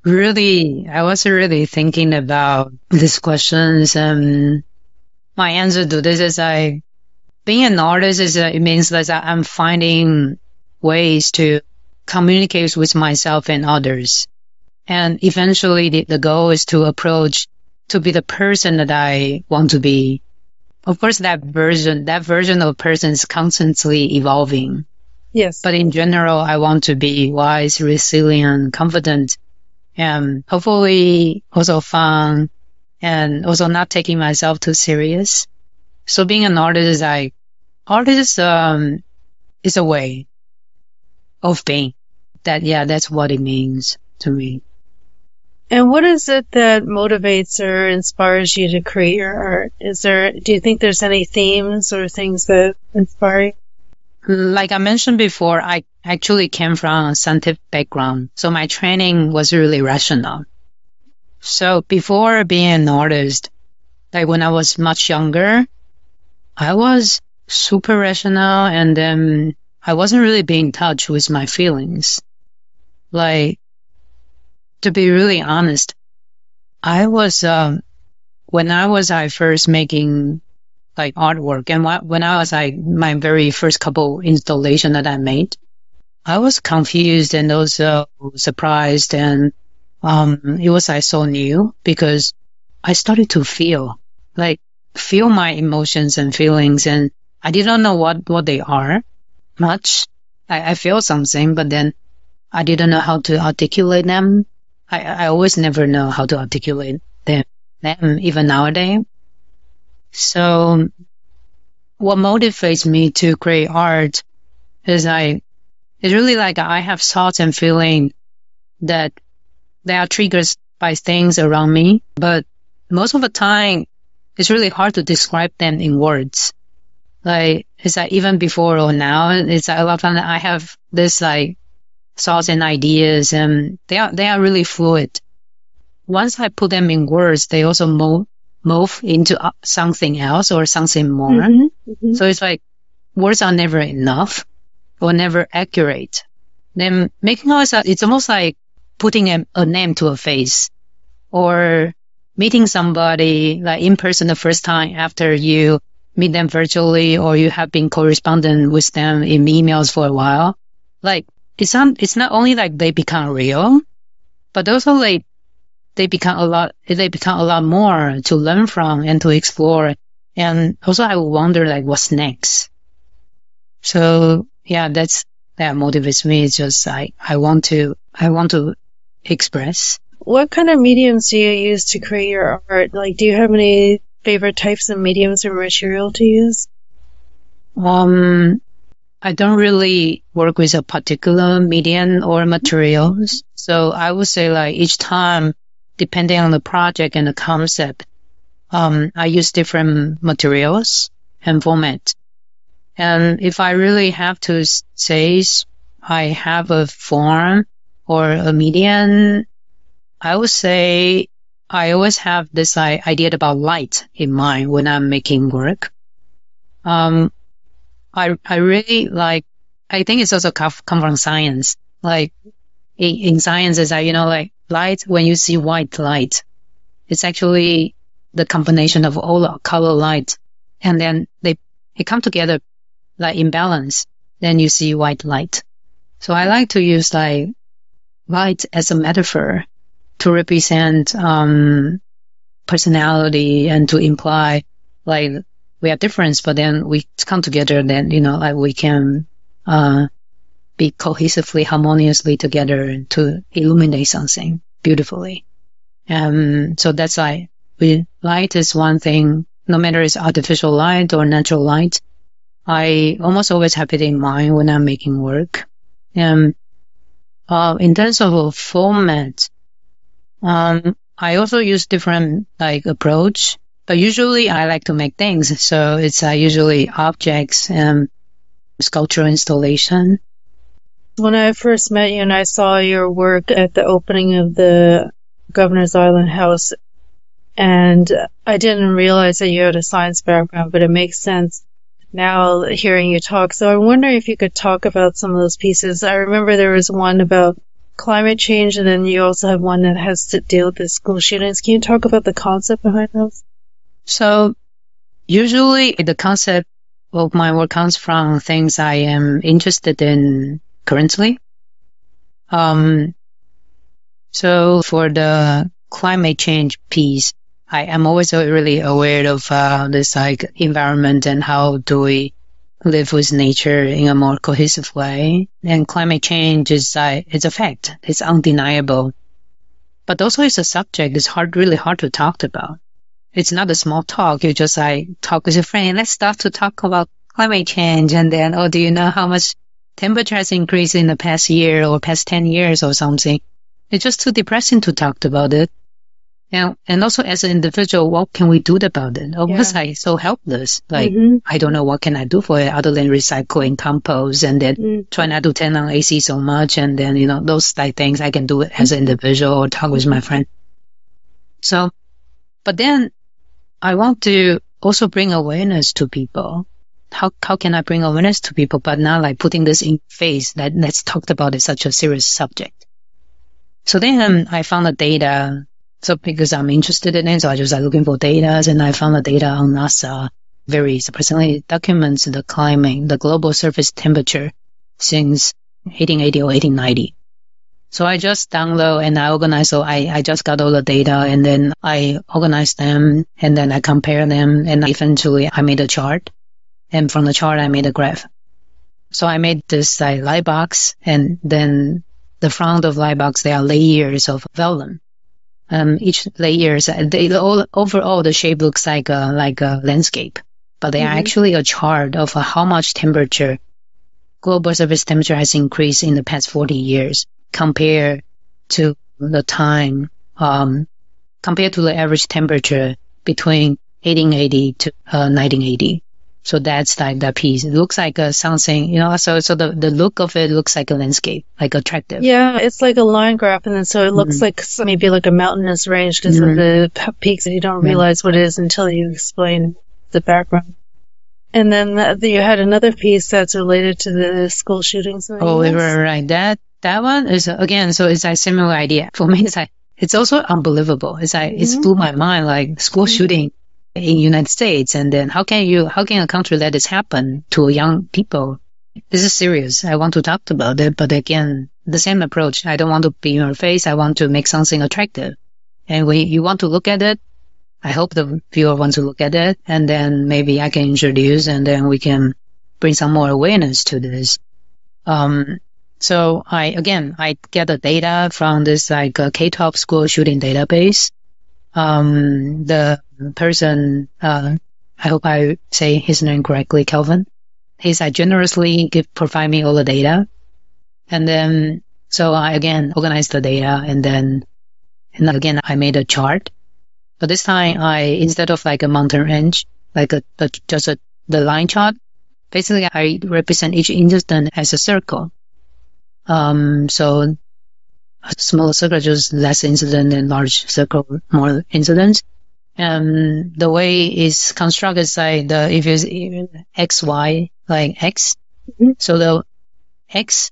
was really thinking about these questions, and my answer to this is being an artist it means that I'm finding ways to communicate with myself and others. And eventually the goal is to approach to be the person that I want to be. Of course, that version of person is constantly evolving. Yes. But in general, I want to be wise, resilient, confident, and hopefully also fun, and also not taking myself too serious. So being an artist is is a way of being. That's what it means to me. And what is it that motivates or inspires you to create your art? Do you think there's any themes or things that inspire you? Like I mentioned before, I actually came from a scientific background, so my training was really rational. So before being an artist, like when I was much younger, I was super rational, and then I wasn't really being in touch with my feelings. Like, to be really honest, I first making like artwork, and when I was like my very first couple installation that I made, I was confused and also surprised, and it was so new, because I started to feel my emotions and feelings, and I didn't know what they are much. I feel something, but then I didn't know how to articulate them. I always never know how to articulate them, even nowadays. So what motivates me to create art is it's really like I have thoughts and feeling that they are triggers by things around me, but most of the time it's really hard to describe them in words. Like, it's like even before or now, it's like a lot of time that I have this like thoughts and ideas, and they are really fluid. Once I put them in words, they also move into something else or something more. Mm-hmm, mm-hmm. So it's like words are never enough or never accurate. Then making art, it's almost like putting a name to a face, or meeting somebody like in person the first time after you meet them virtually, or you have been corresponding with them in emails for a while. Like, it's not only like they become real, but also like they become a lot more to learn from and to explore. And also I will wonder like what's next. So yeah, that motivates me. It's just I want to express. What kind of mediums do you use to create your art? Like, do you have any favorite types of mediums or material to use? I don't really work with a particular medium or materials. So I would say like each time, depending on the project and the concept, I use different materials and format. And if I really have to say I have a form or a medium, I would say I always have this idea about light in mind when I'm making work. I really like, I think it's also come from science. Like in science, it's like light, when you see white light, it's actually the combination of all color light. And then they come together like in balance. Then you see white light. So I like to use like light as a metaphor to represent personality, and to imply like we are different, but then we come together, then, like we can be cohesively, harmoniously together to illuminate something beautifully. So that's why light is one thing, no matter it's artificial light or natural light. I almost always have it in mind when I'm making work. In terms of a format, I also use different approach, but usually I like to make things. So it's usually objects and sculpture installation. When I first met you and I saw your work at the opening of the Governors Island House, and I didn't realize that you had a science background, but it makes sense now hearing you talk. So I wonder if you could talk about some of those pieces. I remember there was one about climate change, and then you also have one that has to deal with the school shootings. Can you talk about the concept behind those? So usually the concept of my work comes from things I am interested in currently. So for the climate change piece, I am always really aware of this environment and how do we live with nature in a more cohesive way. And climate change is it's a fact. It's undeniable. But also it's a subject it's really hard to talk about. It's not a small talk. You just talk with your friend. Let's start to talk about climate change. And then, oh, do you know how much temperature has increased in the past year or past 10 years or something? It's just too depressing to talk about it. And also as an individual, what can we do about it? Was I so helpless? I don't know what can I do for it other than recycling, compost, and then try not to turn on AC so much. And then, those things I can do it as an individual or talk with my friend. So, but then I want to also bring awareness to people. How can I bring awareness to people, but not putting this in face that let's talk about it, such a serious subject. So then I found the data. So because I'm interested in it, so I just looking for data, and I found the data on NASA very surprisingly documents the global surface temperature since 1880 or 1890. So I just download and I organize. So I just got all the data and then I organize them and then I compare them and eventually I made a chart. And from the chart, I made a graph. So I made this light box, and then the front of light box, there are layers of vellum. Each layers, overall, the shape looks like a landscape, but they are actually a chart of how much temperature, global surface temperature has increased in the past 40 years compared to the time, compared to the average temperature between 1880 to 1980. So that's that piece. It looks like something, so the look of it looks like a landscape, attractive. Yeah, it's like a line graph. And then so it looks like maybe like a mountainous range because of the peaks. You don't realize what it is until you explain the background. And then you had another piece that's related to the school shootings. Oh, right. That one is, again, so it's a similar idea. For me, it's also unbelievable. It's blew my mind, school shooting in United States, and then how can a country let this happen to young people? This is serious. I want to talk about it, but again, the same approach. I don't want to be in your face. I want to make something attractive. And when you want to look at it, I hope the viewer wants to look at it, and then maybe I can introduce, and then we can bring some more awareness to this. So I get the data from this K-Top school shooting database. The person, I hope I say his name correctly, Kelvin, he's generously provide me all the data. And then, so I again organized the data and again, I made a chart. But this time instead of a mountain range, the line chart, basically I represent each incident as a circle. So a small circle, just less incident, and large circle, more incidents. And the way it's constructed is if it's X, Y, X. So the X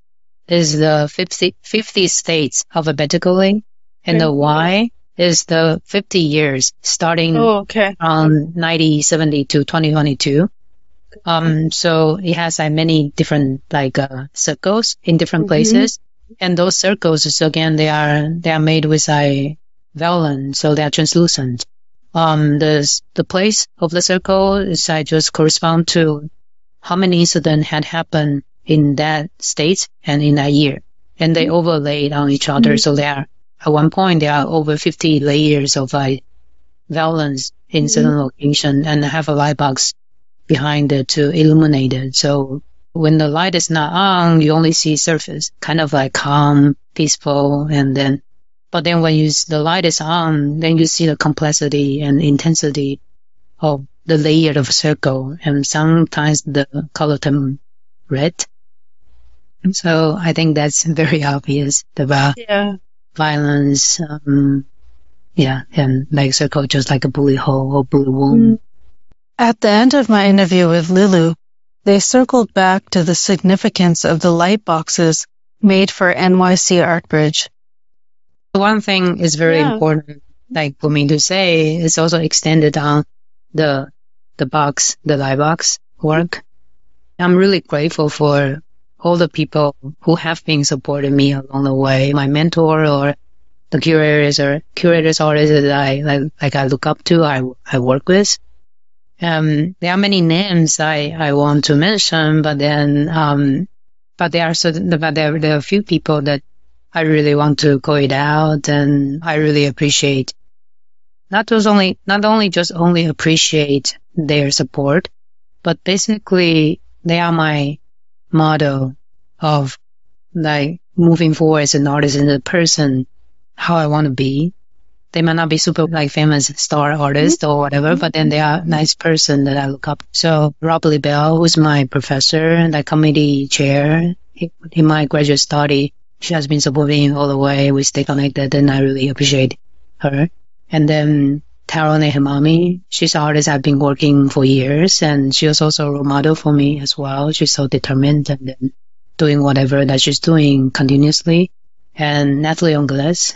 is the 50 states alphabetically, and the Y is the 50 years starting from 1970 to 2022. So it has many different circles in different places. And those circles, so again, they are made with vellum, so they are translucent. The place of the circle is just correspond to how many incidents had happened in that state and in that year, and they overlaid on each other. So they are at one point there are over 50 layers of vellum in certain location, and I have a light box behind it to illuminate it. So when the light is not on, you only see surface, kind of like calm, peaceful, and then, but then when the light is on, then you see the complexity and intensity of the layer of circle, and sometimes the color term red. So I think that's very obvious about violence, and like circle, just like a bullet hole or bullet wound. At the end of my interview with Lulu, they circled back to the significance of the light boxes made for NYC Art Bridge. One thing is very important, like for me to say, it's also extended on the light box work. I'm really grateful for all the people who have been supporting me along the way, my mentor or the curators artists that I look up to, I work with. There are many names I want to mention, but there are a few people that I really want to call it out, and I really appreciate not only appreciate their support, but basically they are my model of like moving forward as an artist and a person, how I want to be. They might not be super like famous star artist or whatever, but then they are a nice person that I look up. So Rob Lee Bell, who's my professor and the committee chair in my graduate study, she has been supporting all the way. We stay connected, and I really appreciate her. And then Tarone Himami, she's an artist I've been working for years, and she was also a role model for me as well. She's so determined and then doing whatever that she's doing continuously. And Natalie Ongles,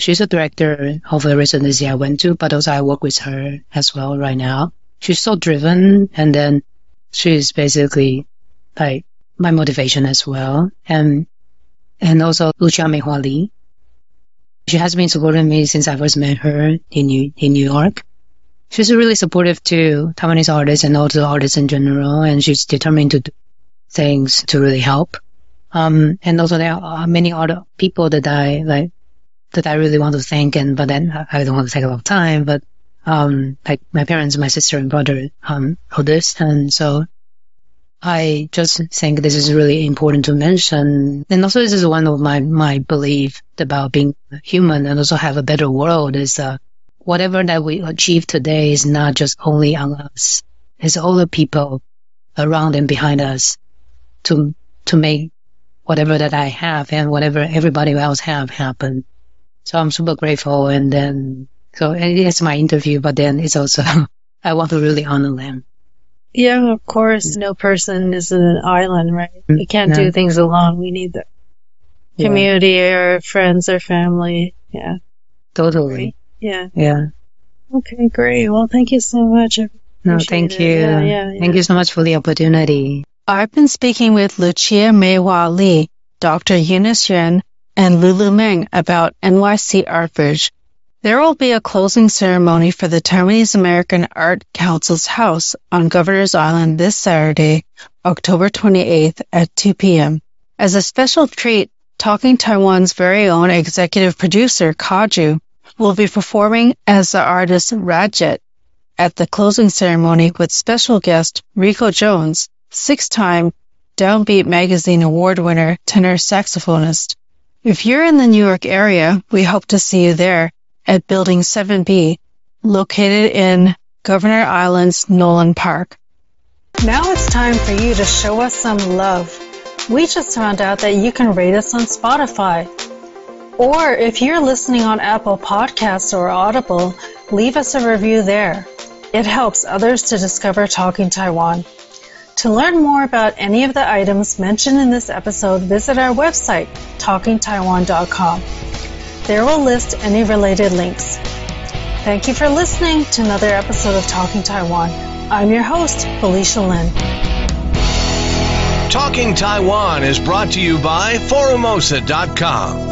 she's a director of a residency I went to, but also I work with her as well right now. She's so driven, and then she's basically like my motivation as well. And also Luchia Meihua Lee. She has been supporting me since I first met her in New York. She's really supportive to Taiwanese artists and also artists in general, and she's determined to do things to really help. And also there are many other people that I really want to thank, but I don't want to take a lot of time, but like my parents, my sister and brother, others. And so I just think this is really important to mention. And also this is one of my belief about being human and also have a better world is whatever that we achieve today is not just only on us. It's all the people around and behind us to make whatever that I have and whatever everybody else have happen. So I'm super grateful. And then, so it's my interview, but then it's also, I want to really honor them. Yeah, of course. No person is an island, right? We can't do things alone. We need the community or friends or family. Yeah. Totally. Yeah. Yeah. Okay, great. Well, thank you so much. No, thank you. Yeah. Thank you so much for the opportunity. I've been speaking with Luchia Meihua Lee, Dr. Eunice Yuen, and Lulu Meng about NYC Art Bridge. There will be a closing ceremony for the Taiwanese American Art Council's house on Governors Island this Saturday, October 28th at 2 p.m. As a special treat, Talking Taiwan's very own executive producer, Kaju, will be performing as the artist Rajit at the closing ceremony with special guest Rico Jones, 6-time Downbeat Magazine Award winner tenor saxophonist. If you're in the New York area, we hope to see you there at Building 7B, located in Governor Island's Nolan Park. Now it's time for you to show us some love. We just found out that you can rate us on Spotify. Or if you're listening on Apple Podcasts or Audible, leave us a review there. It helps others to discover Talking Taiwan. To learn more about any of the items mentioned in this episode, visit our website, talkingtaiwan.com. There we'll list any related links. Thank you for listening to another episode of Talking Taiwan. I'm your host, Felicia Lin. Talking Taiwan is brought to you by Forumosa.com.